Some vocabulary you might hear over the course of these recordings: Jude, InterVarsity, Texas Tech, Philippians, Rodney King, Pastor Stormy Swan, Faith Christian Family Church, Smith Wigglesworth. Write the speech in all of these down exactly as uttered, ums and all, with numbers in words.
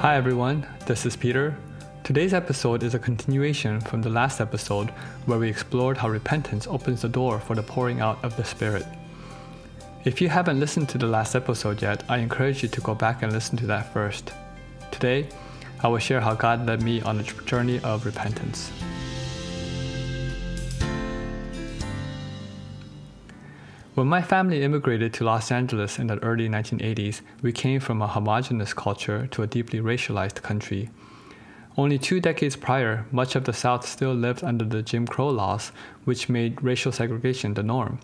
Hi everyone, this is Peter. Today's episode is a continuation from the last episode where we explored how repentance opens the door for the pouring out of the Spirit. If you haven't listened to the last episode yet, I encourage you to go back and listen to that first. Today, I will share how God led me on a journey of repentance. When my family immigrated to Los Angeles in the early nineteen eighties, we came from a homogeneous culture to a deeply racialized country. Only two decades prior, much of the South still lived under the Jim Crow laws, which made racial segregation the norm.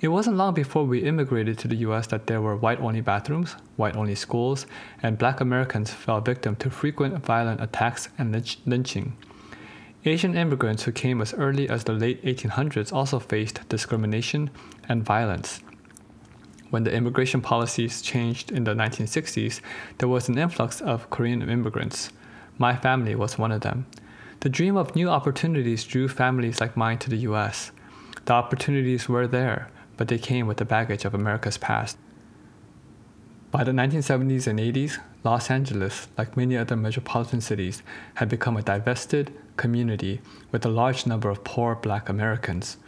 It wasn't long before we immigrated to the U S that there were white-only bathrooms, white-only schools, and black Americans fell victim to frequent violent attacks and lynch- lynching. Asian immigrants who came as early as the late eighteen hundreds also faced discrimination and violence. When the immigration policies changed in the nineteen sixties, there was an influx of Korean immigrants. My family was one of them. The dream of new opportunities drew families like mine to the U S. The opportunities were there, but they came with the baggage of America's past. By the nineteen seventies and eighties, Los Angeles, like many other metropolitan cities, had become a divested community with a large number of poor black Americans.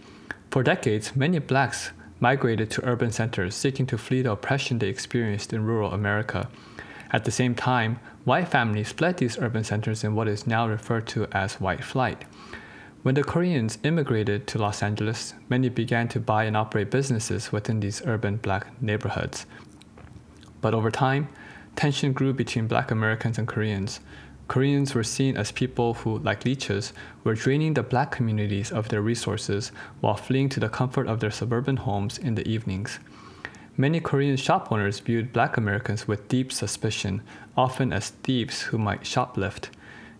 For decades, many blacks migrated to urban centers seeking to flee the oppression they experienced in rural America. At the same time, white families fled these urban centers in what is now referred to as white flight. When the Koreans immigrated to Los Angeles, many began to buy and operate businesses within these urban black neighborhoods. But over time, tension grew between black Americans and Koreans. Koreans were seen as people who, like leeches, were draining the black communities of their resources while fleeing to the comfort of their suburban homes in the evenings. Many Korean shop owners viewed black Americans with deep suspicion, often as thieves who might shoplift.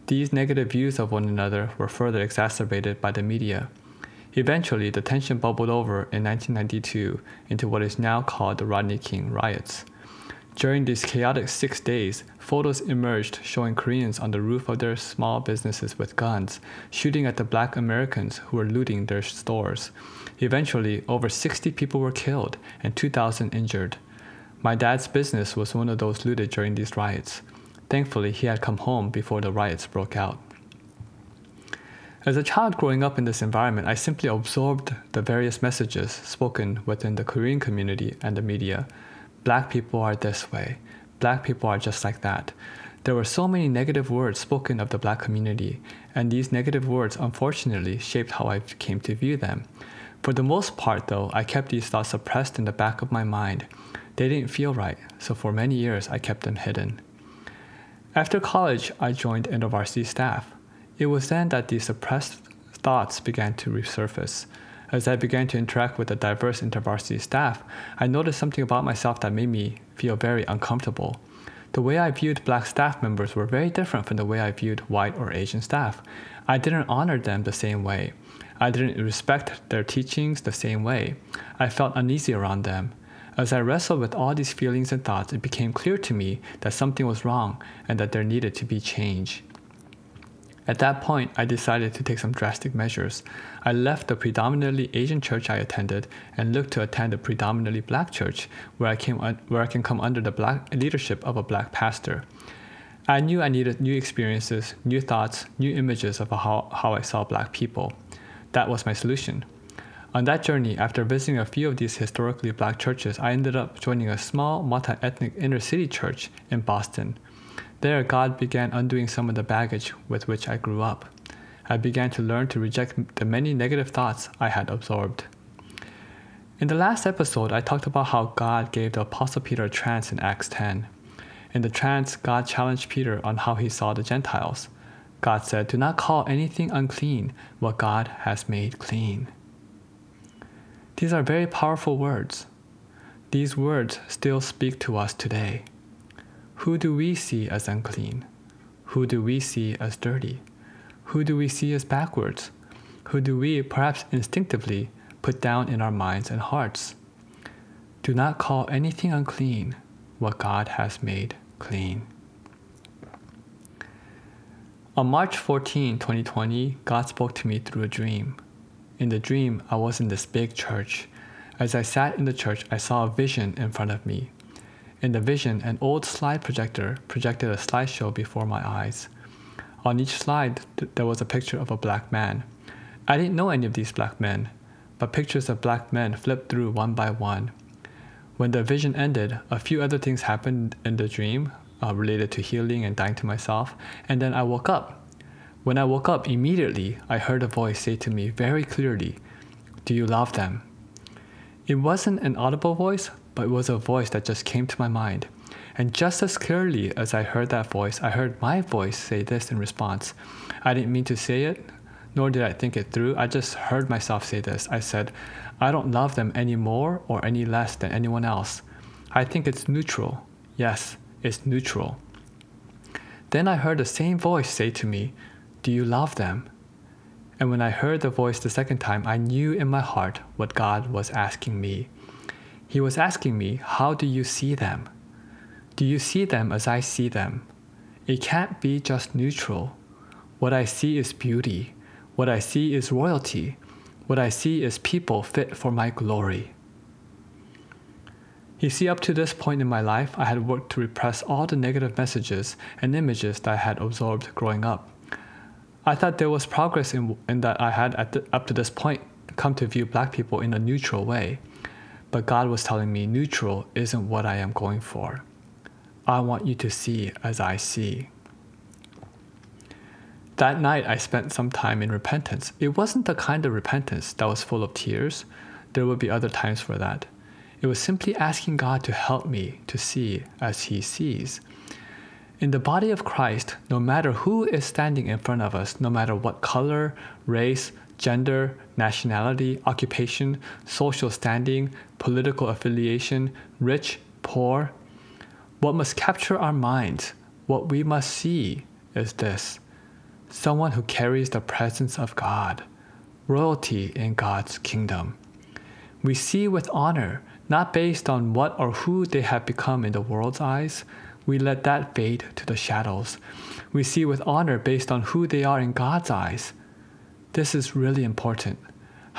These negative views of one another were further exacerbated by the media. Eventually, the tension bubbled over in nineteen ninety-two into what is now called the Rodney King riots. During these chaotic six days, photos emerged showing Koreans on the roof of their small businesses with guns, shooting at the black Americans who were looting their stores. Eventually, over sixty people were killed and two thousand injured. My dad's business was one of those looted during these riots. Thankfully, he had come home before the riots broke out. As a child growing up in this environment, I simply absorbed the various messages spoken within the Korean community and the media. Black people are this way. Black people are just like that. There were so many negative words spoken of the black community, and these negative words unfortunately shaped how I came to view them. For the most part, though, I kept these thoughts suppressed in the back of my mind. They didn't feel right, so for many years I kept them hidden. After college, I joined InterVarsity staff. It was then that these suppressed thoughts began to resurface. As I began to interact with a diverse InterVarsity staff, I noticed something about myself that made me feel very uncomfortable. The way I viewed black staff members were very different from the way I viewed white or Asian staff. I didn't honor them the same way. I didn't respect their teachings the same way. I felt uneasy around them. As I wrestled with all these feelings and thoughts, it became clear to me that something was wrong and that there needed to be change. At that point, I decided to take some drastic measures. I left the predominantly Asian church I attended and looked to attend a predominantly black church where I came un- where I can come under the black leadership of a black pastor. I knew I needed new experiences, new thoughts, new images of how, how I saw black people. That was my solution. On that journey, after visiting a few of these historically black churches, I ended up joining a small multi-ethnic inner-city church in Boston. There, God began undoing some of the baggage with which I grew up. I began to learn to reject the many negative thoughts I had absorbed. In the last episode, I talked about how God gave the Apostle Peter a trance in Acts ten. In the trance, God challenged Peter on how he saw the Gentiles. God said, "Do not call anything unclean what God has made clean." These are very powerful words. These words still speak to us today. Who do we see as unclean? Who do we see as dirty? Who do we see as backwards? Who do we, perhaps instinctively, put down in our minds and hearts? Do not call anything unclean what God has made clean. On March fourteenth, twenty twenty, God spoke to me through a dream. In the dream, I was in this big church. As I sat in the church, I saw a vision in front of me. In the vision, an old slide projector projected a slideshow before my eyes. On each slide, th- there was a picture of a black man. I didn't know any of these black men, but pictures of black men flipped through one by one. When the vision ended, a few other things happened in the dream, uh, related to healing and dying to myself, and then I woke up. When I woke up, immediately, I heard a voice say to me very clearly, "Do you love them?" It wasn't an audible voice, but it was a voice that just came to my mind. And just as clearly as I heard that voice, I heard my voice say this in response. I didn't mean to say it, nor did I think it through. I just heard myself say this. I said, "I don't love them any more or any less than anyone else. I think it's neutral. Yes, it's neutral." Then I heard the same voice say to me, "Do you love them?" And when I heard the voice the second time, I knew in my heart what God was asking me. He was asking me, "How do you see them? Do you see them as I see them? It can't be just neutral. What I see is beauty. What I see is royalty. What I see is people fit for my glory." You see, up to this point in my life, I had worked to repress all the negative messages and images that I had absorbed growing up. I thought there was progress in, in that I had, at the, up to this point, come to view black people in a neutral way. But God was telling me neutral isn't what I am going for. I want you to see as I see. That night, I spent some time in repentance. It wasn't the kind of repentance that was full of tears. There would be other times for that. It was simply asking God to help me to see as He sees. In the body of Christ, no matter who is standing in front of us, no matter what color, race, gender, nationality, occupation, social standing, political affiliation, rich, poor, what must capture our minds, what we must see is this: someone who carries the presence of God, royalty in God's kingdom. We see with honor, not based on what or who they have become in the world's eyes. We let that fade to the shadows. We see with honor based on who they are in God's eyes. This is really important.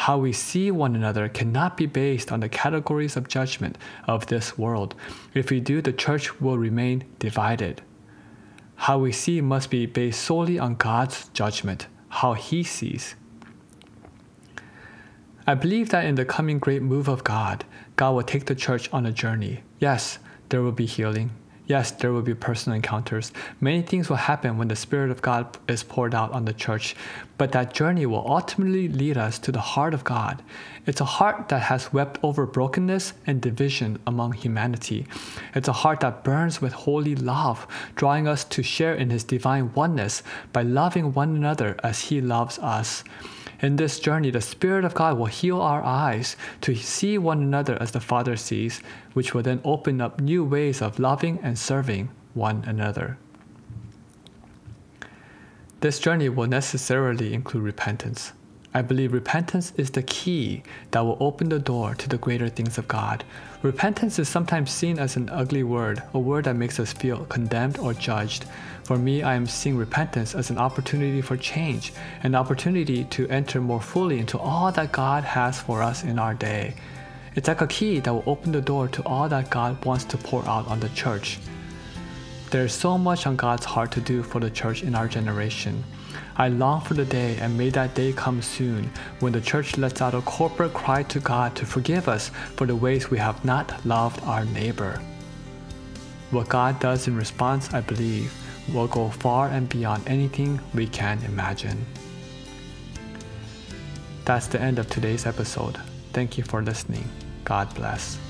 How we see one another cannot be based on the categories of judgment of this world. If we do, the church will remain divided. How we see must be based solely on God's judgment, how He sees. I believe that in the coming great move of God, God will take the church on a journey. Yes, there will be healing. Yes, there will be personal encounters. Many things will happen when the Spirit of God is poured out on the church, but that journey will ultimately lead us to the heart of God. It's a heart that has wept over brokenness and division among humanity. It's a heart that burns with holy love, drawing us to share in His divine oneness by loving one another as He loves us. In this journey, the Spirit of God will heal our eyes to see one another as the Father sees, which will then open up new ways of loving and serving one another. This journey will necessarily include repentance. I believe repentance is the key that will open the door to the greater things of God. Repentance is sometimes seen as an ugly word, a word that makes us feel condemned or judged. For me, I am seeing repentance as an opportunity for change, an opportunity to enter more fully into all that God has for us in our day. It's like a key that will open the door to all that God wants to pour out on the church. There is so much on God's heart to do for the church in our generation. I long for the day, and may that day come soon, when the church lets out a corporate cry to God to forgive us for the ways we have not loved our neighbor. What God does in response, I believe, will go far and beyond anything we can imagine. That's the end of today's episode. Thank you for listening. God bless.